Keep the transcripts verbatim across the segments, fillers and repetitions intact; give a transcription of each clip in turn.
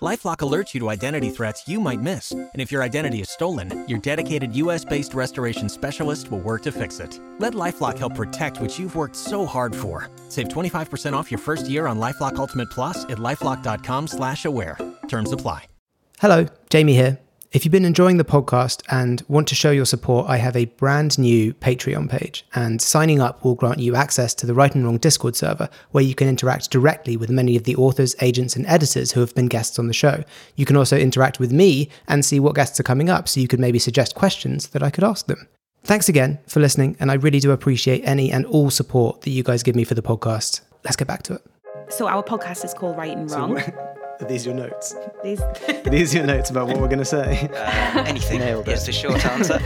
LifeLock alerts you to identity threats you might miss, and if your identity is stolen, your dedicated U S based restoration specialist will work to fix it. Let LifeLock help protect what you've worked so hard for. Save twenty-five percent off your first year on LifeLock Ultimate Plus at LifeLock dot com slash aware. Terms apply. Hello, Jamie here. If you've been enjoying the podcast and want to show your support, I have a brand new Patreon page, and signing up will grant you access to the Right and Wrong Discord server, where you can interact directly with many of the authors, agents, and editors who have been guests on the show. You can also interact with me and see what guests are coming up, so you could maybe suggest questions that I could ask them. Thanks again for listening, and I really do appreciate any and all support that you guys give me for the podcast. Let's get back to it. So our podcast is called Right and Wrong. So Are these your notes? These Are these your notes about what we're going to say? Uh, anything. Nailed it. It's a short answer.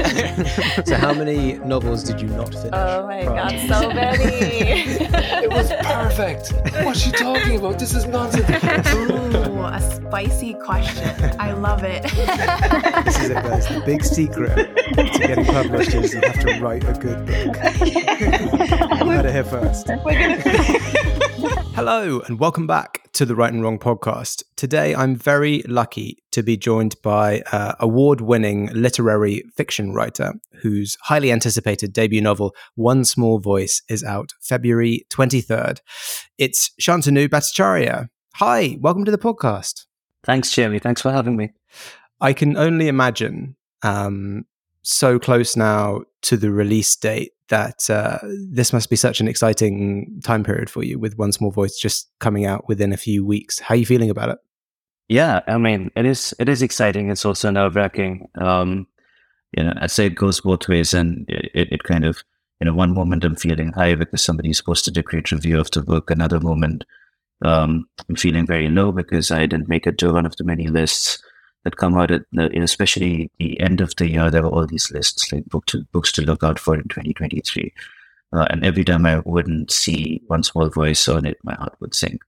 So how many novels did you not finish? Oh my God, so many. It was perfect. What's she talking about? This is nonsense. Ooh, a spicy question. I love it. This is it, guys. The big secret to getting published is you have to write a good book. You heard it here first. We're going to... Hello and welcome back to the Right and Wrong podcast. Today I'm very lucky to be joined by uh, award-winning literary fiction writer whose highly anticipated debut novel, One Small Voice, is out February twenty-third. It's Santanu Bhattacharya. Hi, welcome to the podcast. Thanks, Jamie. Thanks for having me. I can only imagine um, so close now to the release date that uh, this must be such an exciting time period for you, with One Small Voice just coming out within a few weeks. How are you feeling about it? Yeah, I mean, it is it is exciting. It's also nerve-wracking. Um, you know, I say it goes both ways, and it, it kind of, you know, one moment I'm feeling high because somebody's posted a great review of the book. Another moment um, I'm feeling very low because I didn't make it to one of the many lists that come out at, especially the end of the year. There were all these lists, like book to, books to look out for in twenty twenty-three. Uh, and every time I wouldn't see One Small Voice on it, my heart would sink.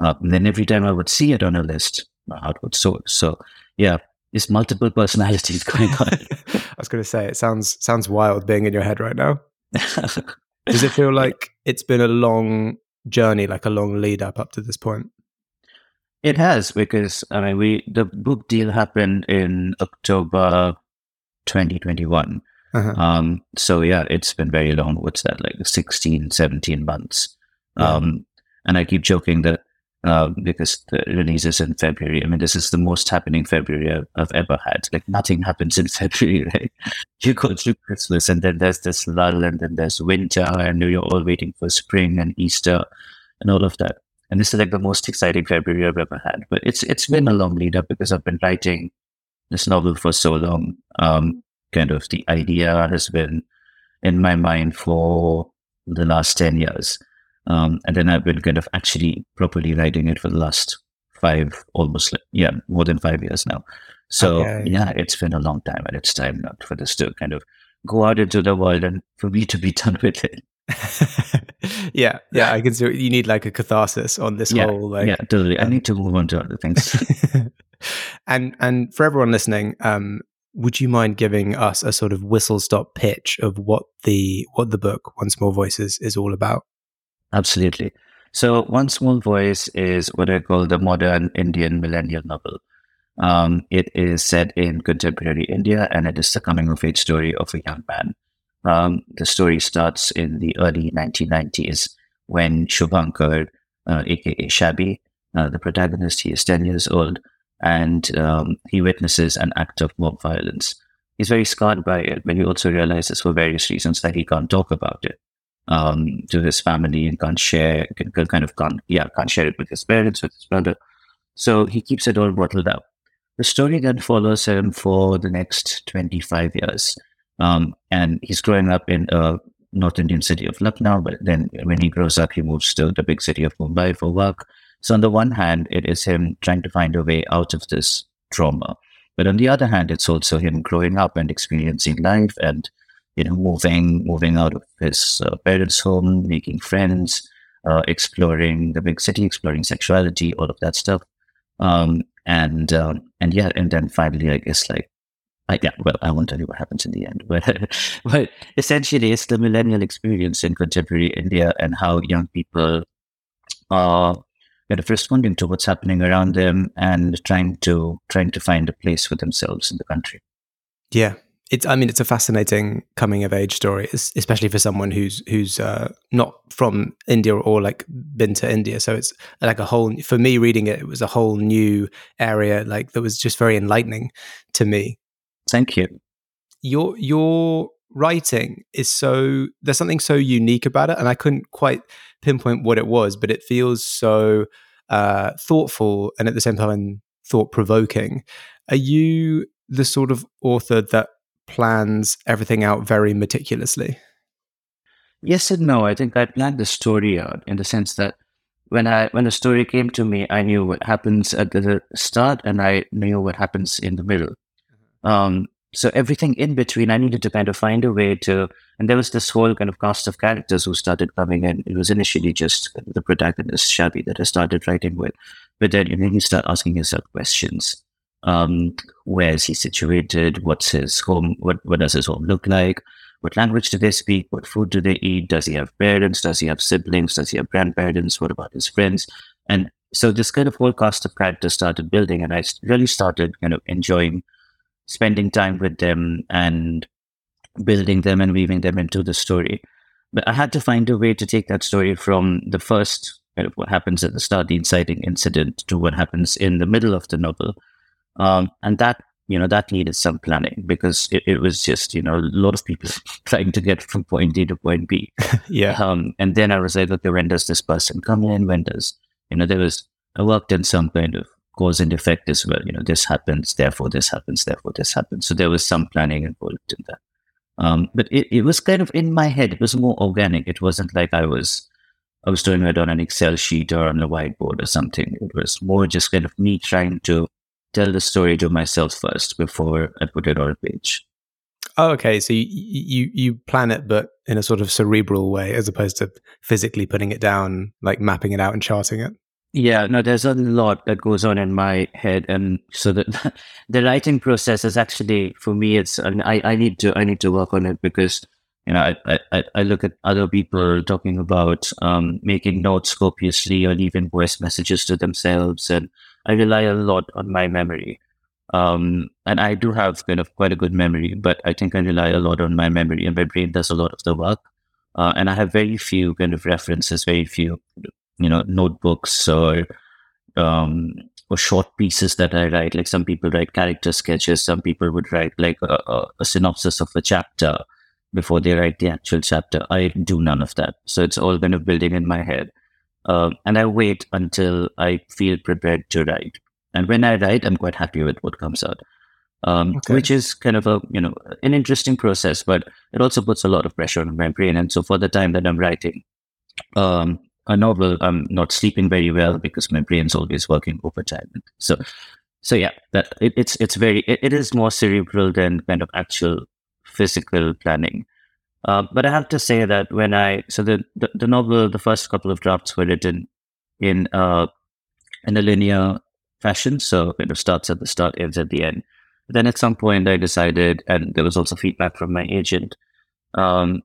Uh, and then every time I would see it on a list, my heart would soar. So yeah, it's multiple personalities going on. I was going to say, it sounds sounds wild being in your head right now. Does it feel like it's been a long journey, like a long lead up up to this point? It has, because I mean, we the book deal happened in October twenty twenty-one. Uh-huh. Um, so yeah, it's been very long. What's that, like sixteen, seventeen months? Yeah. Um, and I keep joking that uh, because the release is in February. I mean, this is the most happening February I've, I've ever had. Like nothing happens in February, right? You go through Christmas, and then there's this lull, and then there's winter, and you're all waiting for spring and Easter and all of that. And this is like the most exciting February I've ever had. But it's it's been a long lead up because I've been writing this novel for so long. Um, kind of the idea has been in my mind for the last ten years. Um, and then I've been kind of actually properly writing it for the last five, almost, yeah, more than five years now. So okay. Yeah, it's been a long time, and it's time now for this to kind of go out into the world and for me to be done with it. yeah yeah I can see you need like a catharsis on this yeah, whole like yeah totally um, I need to move on to other things. and and for everyone listening, um would you mind giving us a sort of whistle stop pitch of what the what the book One Small Voice is, is all about? Absolutely. So One Small Voice is what I call the modern Indian millennial novel. Um it is set in contemporary India, and it is the coming of age story of a young man. Um, the story starts in the early nineteen nineties when Shubhankar, uh, aka Shabby, uh, the protagonist, he is ten years old, and um, he witnesses an act of mob violence. He's very scarred by it, but he also realizes for various reasons that he can't talk about it um, to his family and can't share, can, can kind of can't, yeah, can't share it with his parents, with his brother. So he keeps it all bottled up. The story then follows him for the next twenty-five years. Um, and he's growing up in a North Indian city of Lucknow, but then when he grows up, he moves to the big city of Mumbai for work. So on the one hand, it is him trying to find a way out of this trauma. But on the other hand, it's also him growing up and experiencing life and, you know, moving, moving out of his uh, parents' home, making friends, uh, exploring the big city, exploring sexuality, all of that stuff. Um, And um, and yeah, and then finally, I guess, like, I, yeah, well, I won't tell you what happens in the end, but but essentially, it's the millennial experience in contemporary India and how young people are kind of responding to what's happening around them and trying to trying to find a place for themselves in the country. Yeah, it's. I mean, it's a fascinating coming of age story, especially for someone who's who's uh, not from India or like been to India. So it's like a whole. For me, reading it, it was a whole new area, like that was just very enlightening to me. Thank you. Your your writing is so, there's something so unique about it, and I couldn't quite pinpoint what it was, but it feels so uh, thoughtful and at the same time thought-provoking. Are you the sort of author that plans everything out very meticulously? Yes and no. I think I planned the story out in the sense that when I when the story came to me, I knew what happens at the start and I knew what happens in the middle. Um, so everything in between, I needed to kind of find a way to, and there was this whole kind of cast of characters who started coming in. It was initially just the protagonist, Shabby, that I started writing with, but then you know, he started asking himself questions. Um, where is he situated? What's his home? What, what does his home look like? What language do they speak? What food do they eat? Does he have parents? Does he have siblings? Does he have grandparents? What about his friends? And so this kind of whole cast of characters started building, and I really started kind of enjoying spending time with them and building them and weaving them into the story. But I had to find a way to take that story from the first, kind of what happens at the start, the inciting incident, to what happens in the middle of the novel. Um, and that, you know, that needed some planning because it, it was just, you know, a lot of people trying to get from point A to point B. yeah. Um, and then I was like, okay, when does this person come in? When does, you know, there was, I worked in some kind of cause and effect as well. You know, this happens, therefore this happens, therefore this happens. So there was some planning involved in that. Um, but it, it was kind of in my head. It was more organic. It wasn't like I was I was doing it on an Excel sheet or on a whiteboard or something. It was more just kind of me trying to tell the story to myself first before I put it on a page. Oh, okay. So you you, you plan it, but in a sort of cerebral way, as opposed to physically putting it down, like mapping it out and charting it. Yeah, no, there's a lot that goes on in my head, and so the the writing process is actually, for me, it's I, mean, I I need to I need to work on it because you know I I, I look at other people talking about um, making notes copiously or leaving voice messages to themselves, and I rely a lot on my memory, um, and I do have kind of quite a good memory, but I think I rely a lot on my memory, and my brain does a lot of the work, uh, and I have very few kind of references, very few. You know, notebooks or um, or short pieces that I write. Like some people write character sketches. Some people would write like a, a, a synopsis of a chapter before they write the actual chapter. I do none of that. So it's all kind of building in my head. Um, and I wait until I feel prepared to write. And when I write, I'm quite happy with what comes out, um, okay. which is kind of a, you know, an interesting process, but it also puts a lot of pressure on my brain. And so for the time that I'm writing, um, a novel, I'm not sleeping very well because my brain's always working overtime. So, so yeah, that it, it's it's very it, it is more cerebral than kind of actual physical planning. Uh, but I have to say that when I so the, the, the novel, the first couple of drafts were written in uh in a linear fashion, so kind of starts at the start, ends at the end. But then at some point, I decided, and there was also feedback from my agent. Um,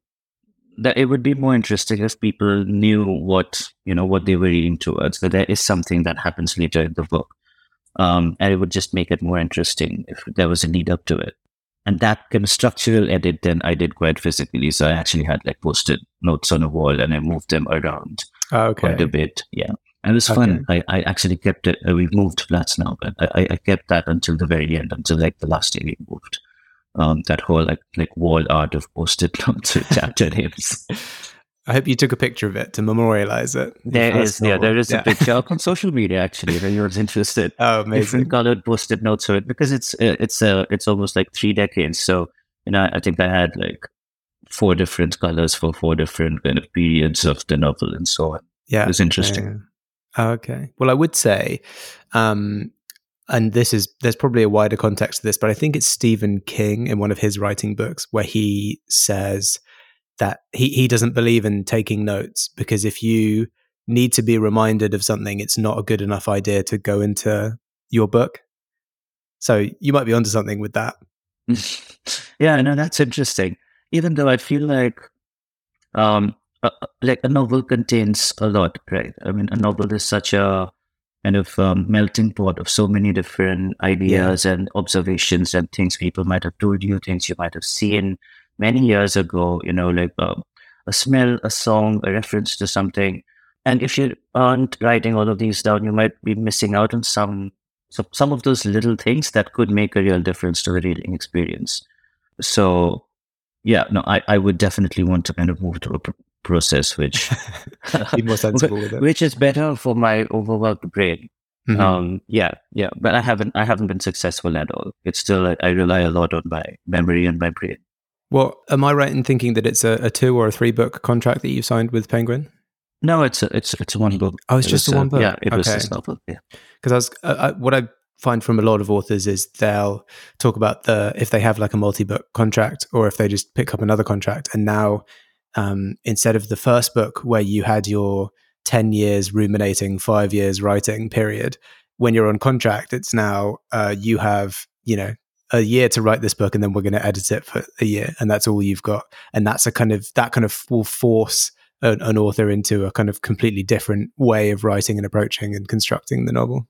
that it would be more interesting if people knew what, you know, what they were reading towards, that there is something that happens later in the book. Um, and it would just make it more interesting if there was a lead up to it. And that kind of structural edit then I did quite physically. So I actually had like Post-it notes on a wall and I moved them around okay. quite a bit. Yeah. And it was fun. Okay. I, I actually kept it. Uh, we've moved flats now, but I, I kept that until the very end, until like the last day we moved. Um, that whole like like wall art of Post-it notes with chapter names. I hope you took a picture of it to memorialize it. There is, yeah, there is yeah. a picture up on social media actually. If anyone's interested, oh, amazing! Different colored Post-it notes for it because it's uh, it's uh, it's almost like three decades. So you know, I think I had like four different colors for four different kind of periods of the novel and so on. Yeah, it was interesting. Yeah. Okay, well, I would say. Um, And this is, there's probably a wider context to this, but I think it's Stephen King in one of his writing books where he says that he, he doesn't believe in taking notes because if you need to be reminded of something, it's not a good enough idea to go into your book. So you might be onto something with that. Yeah, no, that's interesting. Even though I feel like, um, uh, like a novel contains a lot, right? I mean, a novel is such a kind of um, melting pot of so many different ideas yeah. and observations and things people might have told you, things you might have seen many years ago, you know, like um, a smell, a song, a reference to something. And if you aren't writing all of these down, you might be missing out on some So some of those little things that could make a real difference to the reading experience. So, yeah, no, I, I would definitely want to kind of move to a pr- process which be more sensible with it. Which is better for my overworked brain. Mm-hmm. Um, yeah, yeah, but I haven't I haven't been successful at all. It's still I rely a lot on my memory and my brain. Well, am I right in thinking that it's a, a two or a three book contract that you signed with Penguin? No, it's a, it's it's a one book. Oh, it's it just a one book. Yeah, it okay. was just a book. Yeah, because I was uh, I, what I find from a lot of authors is they'll talk about the if they have like a multi book contract or if they just pick up another contract. And now, um, instead of the first book where you had your ten years ruminating, five years writing period, when you're on contract, it's now uh, you have you know a year to write this book, and then we're going to edit it for a year, and that's all you've got. And that's a kind of that kind of will force An, an author into a kind of completely different way of writing and approaching and constructing the novel.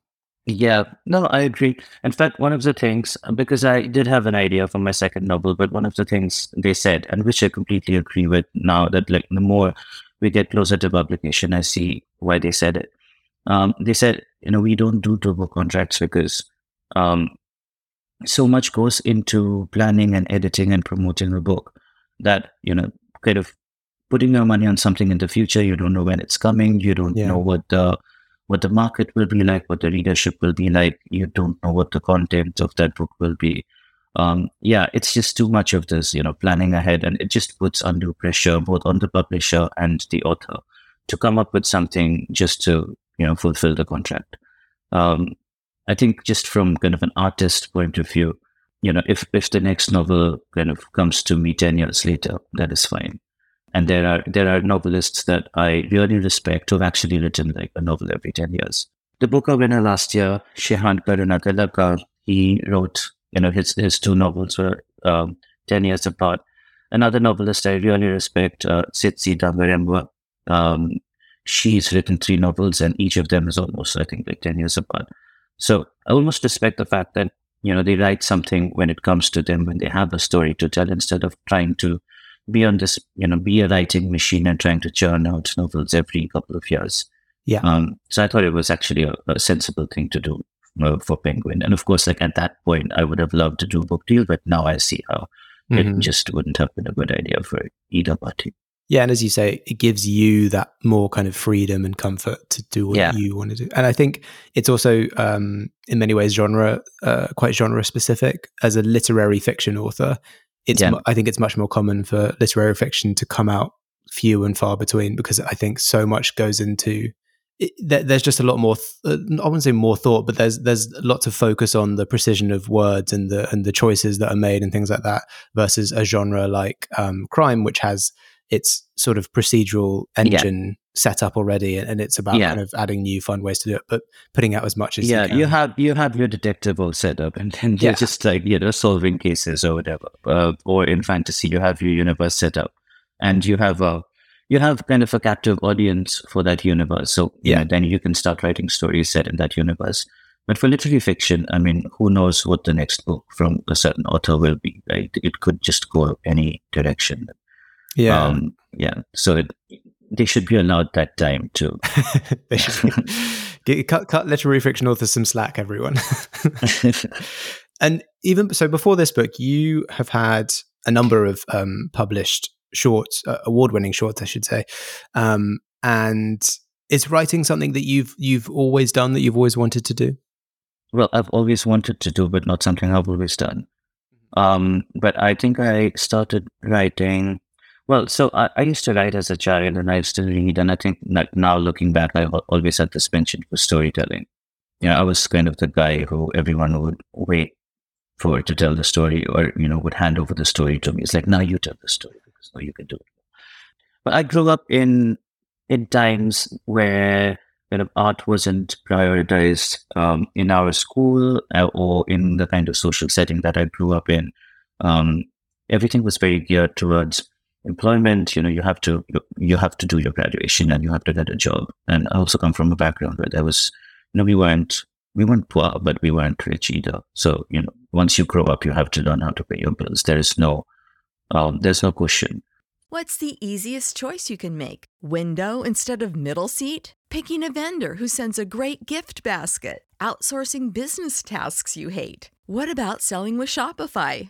Yeah, no, I agree. In fact, one of the things, because I did have an idea for my second novel, but one of the things they said, and which I completely agree with now, that like the more we get closer to publication, I see why they said it. Um, they said, you know, we don't do two book contracts because um, so much goes into planning and editing and promoting a book that, you know, kind of putting your money on something in the future, you don't know when it's coming. You don't yeah. know what the what the market will be like, what the readership will be like. You don't know what the content of that book will be. Um, yeah, it's just too much of this, you know, planning ahead, and it just puts undue pressure both on the publisher and the author to come up with something just to, you know, fulfill the contract. Um, I think just from kind of an artist point of view, you know, if if the next novel kind of comes to me ten years later, that is fine. And there are there are novelists that I really respect who have actually written like a novel every ten years. The Booker winner last year, Shehan Karunatilaka, he wrote, you know, his his two novels were um, ten years apart. Another novelist I really respect, uh, Tsitsi Dangaremba. Um, she's written three novels, and each of them is almost, I think, like ten years apart. So I almost respect the fact that, you know, they write something when it comes to them, when they have a story to tell, instead of trying to be on this, you know, be a writing machine and trying to churn out novels every couple of years. Yeah. Um, so I thought it was actually a, a sensible thing to do uh, for Penguin. And of course, like at that point, I would have loved to do a book deal, but now I see how mm-hmm. it just wouldn't have been a good idea for either party. Yeah. And as you say, it gives you that more kind of freedom and comfort to do what yeah. you want to do. And I think it's also, um, in many ways, genre, uh, quite genre specific. As a literary fiction author, It's. Yeah. I think it's much more common for literary fiction to come out few and far between, because I think so much goes into it, there, there's just a lot more. Th- I wouldn't say more thought, but there's there's lots of focus on the precision of words and the and the choices that are made and things like that, versus a genre like um, crime, which has its sort of procedural engine yeah. set up already, and it's about yeah. kind of adding new fun ways to do it, but putting out as much as yeah, you can. Yeah, you have you have your detective all set up, and then you're yeah. just like, you know, solving cases or whatever. Uh, or in fantasy, you have your universe set up, and you have a you have kind of a captive audience for that universe. So yeah, you know, then you can start writing stories set in that universe. But for literary fiction, I mean, who knows what the next book from a certain author will be? Right, it could just go any direction. Yeah, um, yeah. So it. They should be allowed that time too. They should be. cut, cut literary fiction authors some slack, everyone. And even so, before this book, you have had a number of um, published shorts, uh, award-winning shorts, I should say. Um, and is writing something that you've you've always done, that you've always wanted to do? Well, I've always wanted to do, but not something I've always done. Um, but I think I started writing. Well, so I, I used to write as a child, and I still read, and I think like now looking back, I always had this penchant for storytelling. You know, I was kind of the guy who everyone would wait for to tell the story, or, you know, would hand over the story to me. It's like, now you tell the story, because now you can do it. But I grew up in in times where kind of art wasn't prioritized um, in our school or in the kind of social setting that I grew up in. Um, everything was very geared towards employment. You know, you have to you have to do your graduation and you have to get a job. And I also come from a background where there was, you know, we weren't we weren't poor, but we weren't rich either. So, you know, once you grow up, you have to learn how to pay your bills. There is no um, there's no question. What's the easiest choice you can make? Window instead of middle seat? Picking a vendor who sends a great gift basket? Outsourcing business tasks you hate? What about selling with Shopify?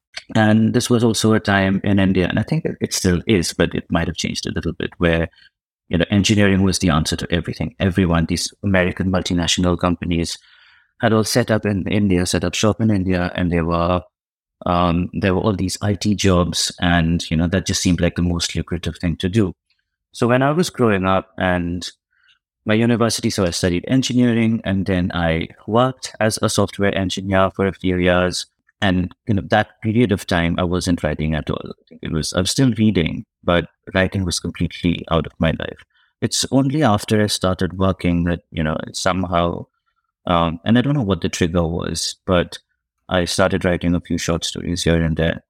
And this was also a time in India, and I think it still is, but it might have changed a little bit, where, you know, engineering was the answer to everything. Everyone, these American multinational companies had all set up in India, set up shop in India, and there were um, there were all these I T jobs, and, you know, that just seemed like the most lucrative thing to do. So when I was growing up and my university, so I studied engineering, and then I worked as a software engineer for a few years. And, you know, that period of time, I wasn't writing at all. It was, I'm still reading, but writing was completely out of my life. It's only after I started working that, you know, somehow, um, and I don't know what the trigger was, but I started writing a few short stories here and there.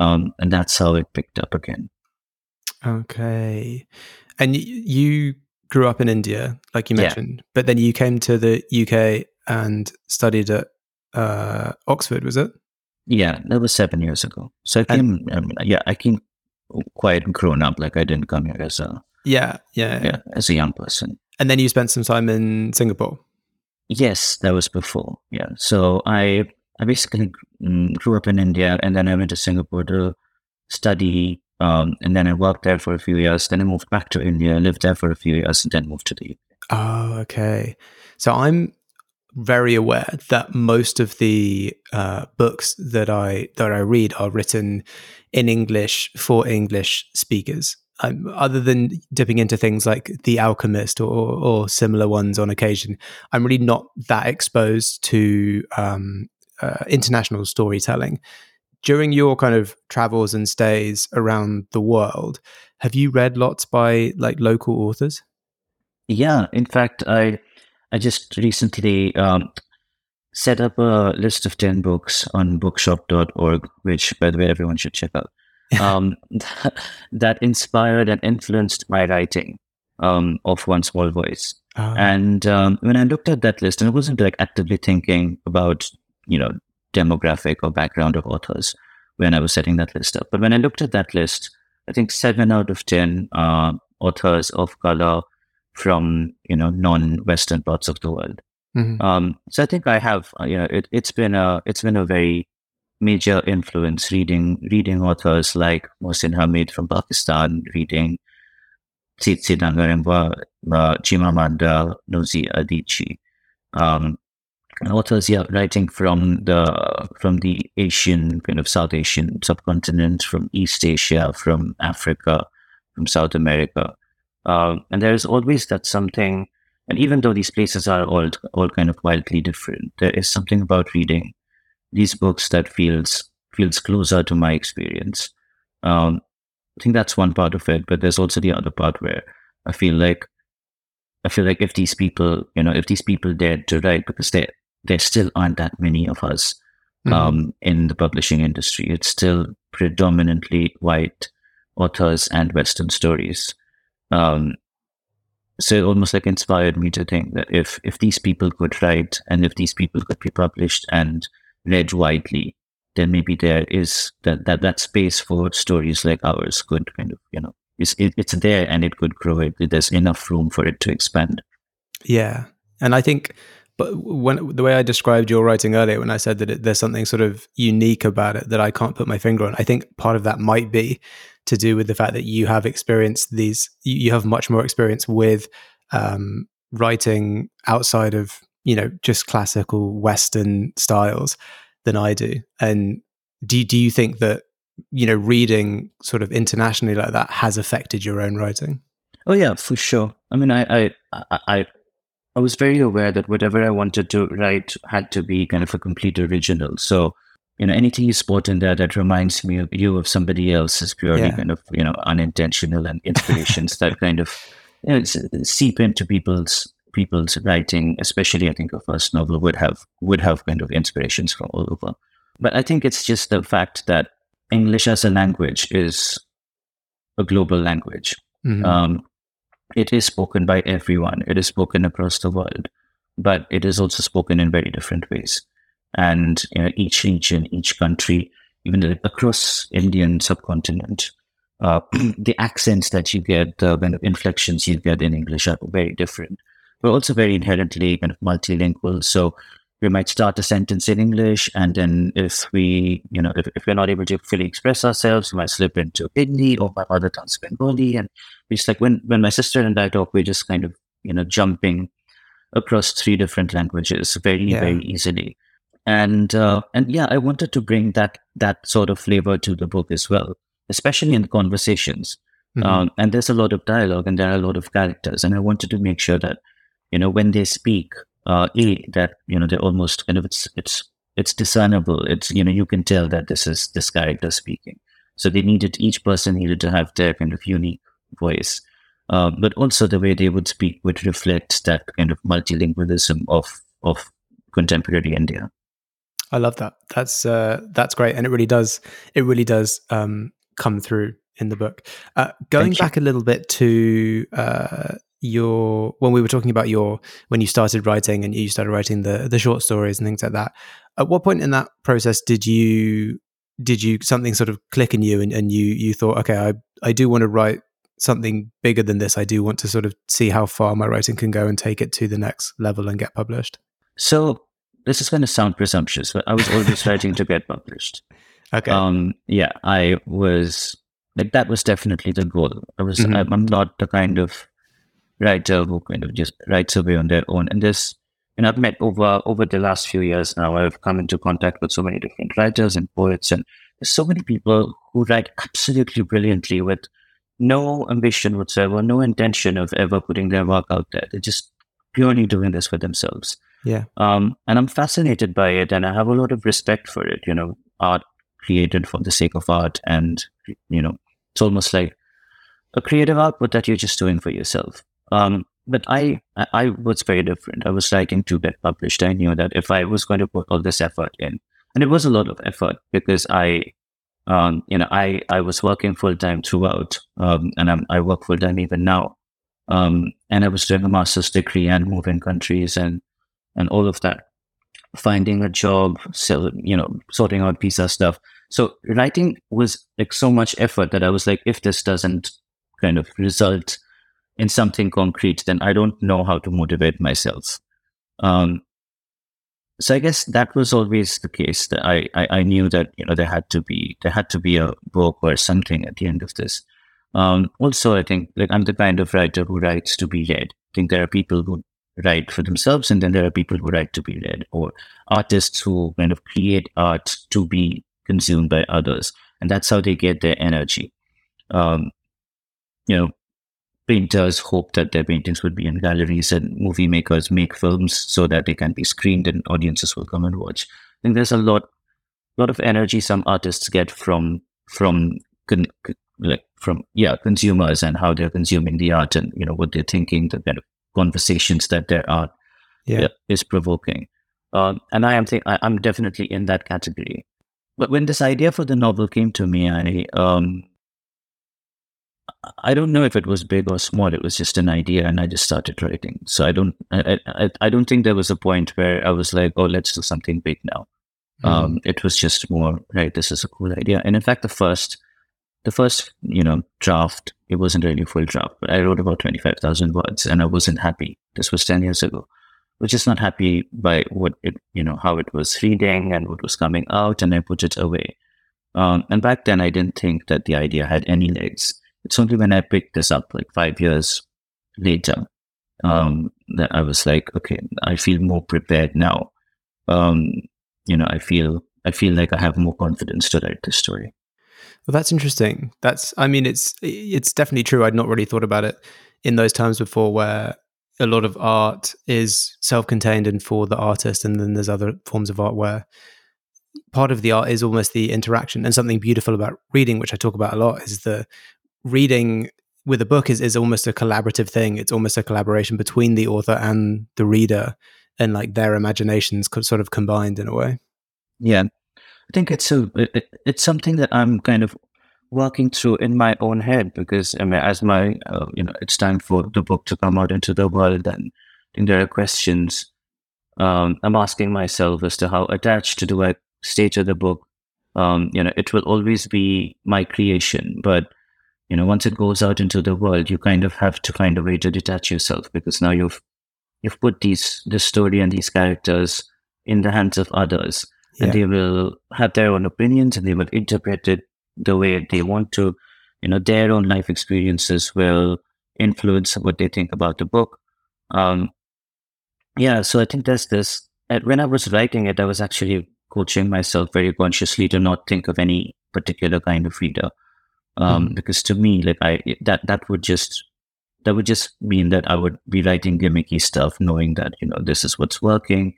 Um, and that's how it picked up again. Okay. And y- you grew up in India, like you mentioned, yeah. But then you came to the U K and studied at uh, Oxford, was it? Yeah, that was seven years ago. So I came, and, I mean, yeah, I came quite grown up. Like I didn't come here as a yeah, yeah, yeah, as a young person. And then you spent some time in Singapore. Yes, that was before. Yeah, so I I basically grew up in India, and then I went to Singapore to study, um, and then I worked there for a few years. Then I moved back to India, lived there for a few years, and then moved to the U K. Oh, okay. So I'm very aware that most of the uh, books that I that I read are written in English for English speakers. Um, other than dipping into things like The Alchemist or, or similar ones on occasion, I'm really not that exposed to um, uh, international storytelling. During your kind of travels and stays around the world, have you read lots by like local authors? Yeah, in fact, I. I just recently um, set up a list of ten books on bookshop dot org, which, by the way, everyone should check out, um, that inspired and influenced my writing um, of One Small Voice. Oh. And um, when I looked at that list, and I wasn't like actively thinking about, you know, demographic or background of authors when I was setting that list up. But when I looked at that list, I think seven out of ten uh, authors of color from, you know, non-Western parts of the world, mm-hmm. um, so I think I have, you know, it, it's been a it's been a very major influence. Reading reading authors like Mohsin Hamid from Pakistan, reading Tsitsi Dangaremba, uh, Chimamanda Ngozi Adichie, um, authors yeah writing from the from the Asian kind of South Asian subcontinent, from East Asia, from Africa, from South America. Um, and there is always that something, and even though these places are all all kind of wildly different, there is something about reading these books that feels feels closer to my experience. Um, I think that's one part of it, but there's also the other part where I feel like I feel like if these people, you know, if these people dared to write, because there there still aren't that many of us mm-hmm. um, in the publishing industry. It's still predominantly white authors and Western stories. Um, so it almost like inspired me to think that if, if these people could write and if these people could be published and read widely, then maybe there is that, that, that space for stories like ours could kind of, you know, it's, it, it's there and it could grow. It, there's enough room for it to expand. Yeah. And I think but when the way I described your writing earlier, when I said that it, there's something sort of unique about it that I can't put my finger on, I think part of that might be to do with the fact that you have experienced these, you have much more experience with um, writing outside of, you know, just classical Western styles than I do. And do do you think that, you know, reading sort of internationally like that has affected your own writing? Oh yeah, for sure. I mean, I I I, I was very aware that whatever I wanted to write had to be kind of a complete original. So, you know, anything you spot in there that reminds me of you of somebody else is purely yeah. kind of, you know, unintentional, and inspirations that kind of, you know, seep into people's people's writing, especially I think a first novel would have would have kind of inspirations from all over. But I think it's just the fact that English as a language is a global language. Mm-hmm. Um, it is spoken by everyone. It is spoken across the world, but it is also spoken in very different ways. And you know, each region, each country, even across Indian subcontinent, uh, the accents that you get, the kind of inflections you get in English are very different. But also very inherently kind of multilingual. So we might start a sentence in English, and then if we, you know, if, if we're not able to fully express ourselves, we might slip into Hindi or my mother tongue Bengali. And it's like when, when my sister and I talk, we're just kind of, you know, jumping across three different languages very, yeah. very easily. And, uh, and yeah, I wanted to bring that, that sort of flavor to the book as well, especially in the conversations. Mm-hmm. Um, and there's a lot of dialogue and there are a lot of characters. And I wanted to make sure that, you know, when they speak, uh, that, you know, they're almost kind of, it's, it's, it's discernible. It's, you know, you can tell that this is this character speaking. So they needed, each person needed to have their kind of unique voice. Uh, but also the way they would speak would reflect that kind of multilingualism of, of contemporary India. I love that. That's, uh, that's great. And it really does, it really does, um, come through in the book. Uh, going back a little bit to, uh, your when we were talking about your when you started writing and you started writing the the short stories and things like that, at what point in that process did you did you something sort of click in you and, and you you thought, okay, I I do want to write something bigger than this. I do want to sort of see how far my writing can go and take it to the next level and get published? So this is going to sound presumptuous, but I was always writing to get published. Okay. Um yeah, I was like, that was definitely the goal. I was mm-hmm. I, I'm not the kind of writer who kind of just writes away on their own. And this, and I've met over over the last few years now, I've come into contact with so many different writers and poets, and there's so many people who write absolutely brilliantly with no ambition whatsoever, no intention of ever putting their work out there. They're just purely doing this for themselves. Yeah. Um, and I'm fascinated by it, and I have a lot of respect for it, you know, art created for the sake of art. And, you know, it's almost like a creative output that you're just doing for yourself. Um, but I, I was very different. I was writing to get published. I knew that if I was going to put all this effort in, and it was a lot of effort because I, um, you know, I, I was working full time throughout, um, and I'm, I work full time even now. Um, and I was doing a master's degree and moving countries and, and all of that, finding a job, so, you know, sorting out visa stuff. So writing was like so much effort that I was like, if this doesn't kind of result in something concrete, then I don't know how to motivate myself. Um, so I guess that was always the case. That I, I I knew that, you know, there had to be there had to be a book or something at the end of this. Um, also, I think like I'm the kind of writer who writes to be read. I think there are people who write for themselves, and then there are people who write to be read, or artists who kind of create art to be consumed by others, and that's how they get their energy. Um, you know. Painters hope that their paintings would be in galleries, and movie makers make films so that they can be screened and audiences will come and watch. I think there's a lot, lot of energy some artists get from from con, like from yeah consumers and how they're consuming the art, and you know what they're thinking, the kind of conversations that their art yeah. uh, is provoking. Um, and I am think I, I'm definitely in that category. But when this idea for the novel came to me, I. Um, I don't know if it was big or small. It was just an idea, and I just started writing. So I don't, I, I, I don't think there was a point where I was like, "Oh, let's do something big now." Mm-hmm. Um, it was just more, right? This is a cool idea. And in fact, the first the first, you know, draft, it wasn't really a full draft, but I wrote about twenty-five thousand words and I wasn't happy. This was ten years ago. I was just not happy by what it, you know, how it was reading and what was coming out, and I put it away. Um, and back then I didn't think that the idea had any legs. It's only when I picked this up like five years later um, that I was like, okay, I feel more prepared now. Um, you know, I feel, I feel like I have more confidence to write this story. Well, that's interesting. That's, I mean, it's, it's definitely true. I'd not really thought about it in those terms before, where a lot of art is self-contained and for the artist. And then there's other forms of art where part of the art is almost the interaction. And something beautiful about reading, which I talk about a lot, is the reading with a book is, is almost a collaborative thing. It's almost a collaboration between the author and the reader, and like their imaginations co- sort of combined in a way. Yeah. I think it's a, it, it's something that I'm kind of working through in my own head, because I mean, as my, uh, you know, it's time for the book to come out into the world, and I think there are questions um, I'm asking myself as to how attached do I stay to the book. Um, you know, it will always be my creation, but you know, once it goes out into the world, you kind of have to find a way to detach yourself, because now you've you've put these this story and these characters in the hands of others. Yeah. And they will have their own opinions, and they will interpret it the way they want to. You know, their own life experiences will influence what they think about the book. Um, yeah, so I think that's this. When I was writing it, I was actually coaching myself very consciously to not think of any particular kind of reader, um, mm-hmm. because to me, like I that that would just that would just mean that I would be writing gimmicky stuff, knowing that you know this is what's working.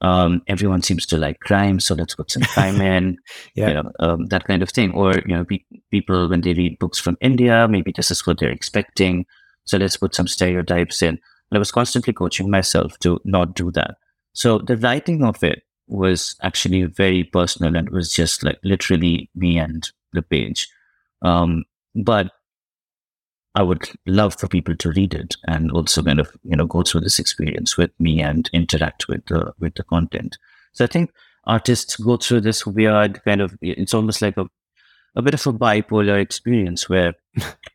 Um, everyone seems to like crime, so let's put some crime in, yeah. you know, um, that kind of thing. Or, you know, pe- people, when they read books from India, maybe this is what they're expecting, so let's put some stereotypes in. And I was constantly coaching myself to not do that. So the writing of it was actually very personal, and it was just like literally me and the page. Um, but I would love for people to read it and also kind of, you know, go through this experience with me and interact with the, with the content. So I think artists go through this weird kind of, it's almost like a, a bit of a bipolar experience where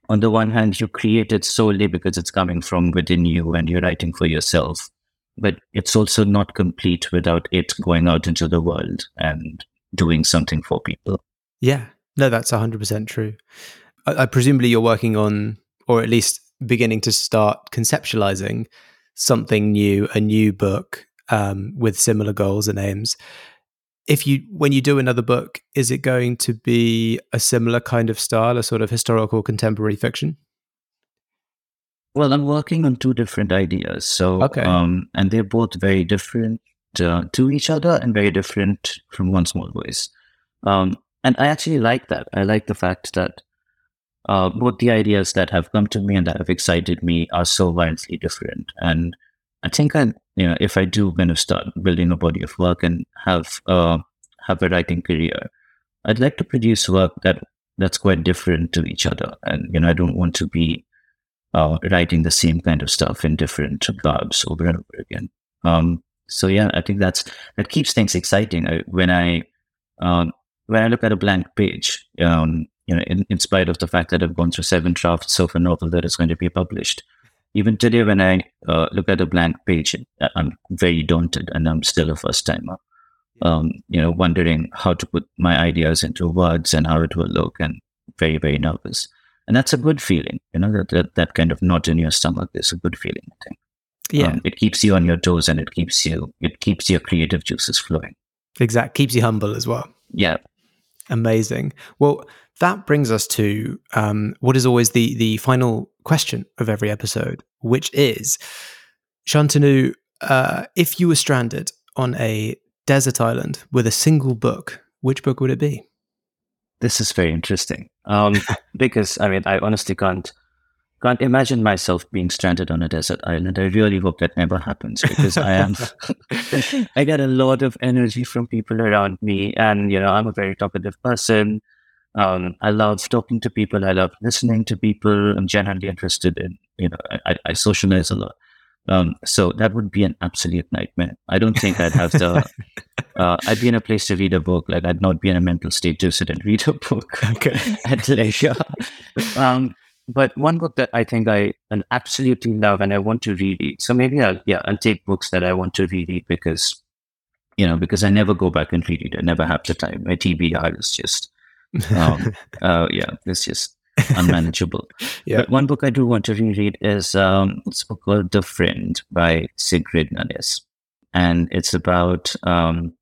on the one hand you create it solely because it's coming from within you and you're writing for yourself, but it's also not complete without it going out into the world and doing something for people. Yeah, no, that's one hundred percent true. I, I presumably you're working on, or at least beginning to start conceptualizing something new, a new book um, with similar goals and aims. If you, when you do another book, is it going to be a similar kind of style, a sort of historical contemporary fiction? Well, I'm working on two different ideas. So, okay. um, and they're both very different uh, to each other and very different from One Small Voice. Um, and I actually like that. I like the fact that Uh, both the ideas that have come to me and that have excited me are so wildly different. And I think I, you know, if I do kind of start building a body of work and have uh, have a writing career, I'd like to produce work that that's quite different to each other. And you know, I don't want to be uh, writing the same kind of stuff in different jobs over and over again. Um, so yeah, I think that's that keeps things exciting. I, when I um, when I look at a blank page. Um, You know, in, in spite of the fact that I've gone through seven drafts of a novel that is going to be published, even today when I uh, look at a blank page, I'm very daunted, and I'm still a first timer. Um, you know, wondering how to put my ideas into words and how it will look, and very, very nervous. And that's a good feeling. You know, that that, that kind of knot in your stomach is a good feeling, I think. Yeah, um, it keeps you on your toes, and it keeps you, it keeps your creative juices flowing. Exactly, keeps you humble as well. Yeah. Amazing. Well, that brings us to um, what is always the the final question of every episode, which is, Shantanu, uh, if you were stranded on a desert island with a single book, which book would it be? This is very interesting um, because I mean, I honestly can't can't imagine myself being stranded on a desert island. I really hope that never happens, because I am, I get a lot of energy from people around me, and you know, I'm a very talkative person. Um, I love talking to people. I love listening to people. I'm generally interested in, you know, I, I socialize a lot. Um, so that would be an absolute nightmare. I don't think I'd have the, uh, I'd be in a place to read a book. Like I'd not be in a mental state to sit and read a book okay. at leisure. Um, but one book that I think I an absolutely love and I want to reread. So maybe I'll, yeah, I'll take books that I want to reread because, you know, because I never go back and reread it. I never have the time. My T B R is just, um, uh, yeah, it's just unmanageable. yeah. But one book I do want to reread is um, it's a book called The Friend by Sigrid Nunez, and it's about um,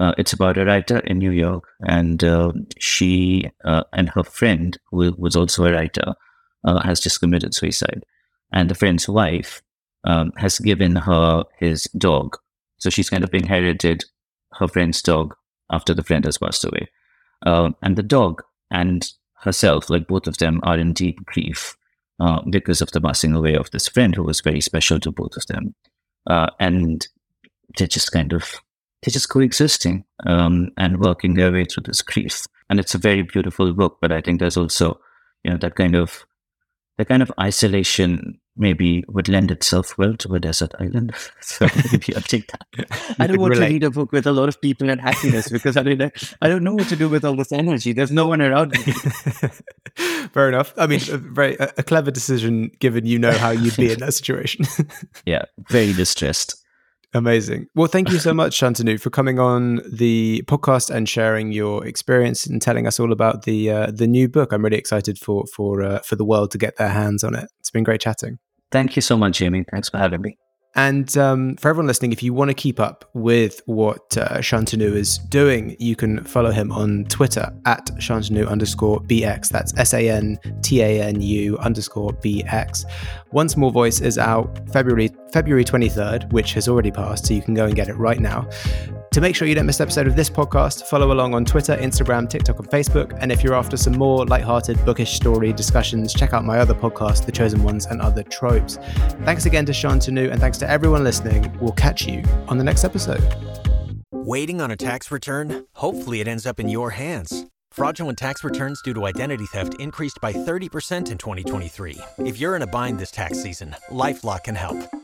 uh, it's about a writer in New York, and uh, she uh, and her friend, who was also a writer, uh, has just committed suicide, and the friend's wife um, has given her his dog, so she's kind of inherited her friend's dog after the friend has passed away, uh, and the dog and herself, like both of them, are in deep grief uh, because of the passing away of this friend who was very special to both of them. Uh, and they're just kind of, they're just coexisting um, and working their way through this grief. And it's a very beautiful book, but I think there's also, you know, that kind of, that kind of isolation maybe would lend itself well to a desert island. So maybe I'll take that. I don't want relate. to read a book with a lot of people and happiness because I don't, I don't know what to do with all this energy. There's no one around me. Fair enough. I mean, a, very, a clever decision given you know how you'd be in that situation. Yeah, very distressed. Amazing. Well, thank you so much, Shantanu, for coming on the podcast and sharing your experience and telling us all about the uh, the new book. I'm really excited for for uh, for the world to get their hands on it. It's been great chatting. Thank you so much, Jamie. Thanks for having me. And um, for everyone listening, if you want to keep up with what uh, Shantanu is doing, you can follow him on Twitter at Shantanu underscore BX. That's S A N T A N U underscore B X. One Small Voice is out February February twenty-third, which has already passed, so you can go and get it right now. To make sure you don't miss an episode of this podcast, follow along on Twitter, Instagram, TikTok, and Facebook. And if you're after some more lighthearted, bookish story discussions, check out my other podcast, The Chosen Ones and Other Tropes. Thanks again to Shantanu, and thanks to everyone listening. We'll catch you on the next episode. Waiting on a tax return? Hopefully it ends up in your hands. Fraudulent tax returns due to identity theft increased by thirty percent in twenty twenty-three. If you're in a bind this tax season, LifeLock can help.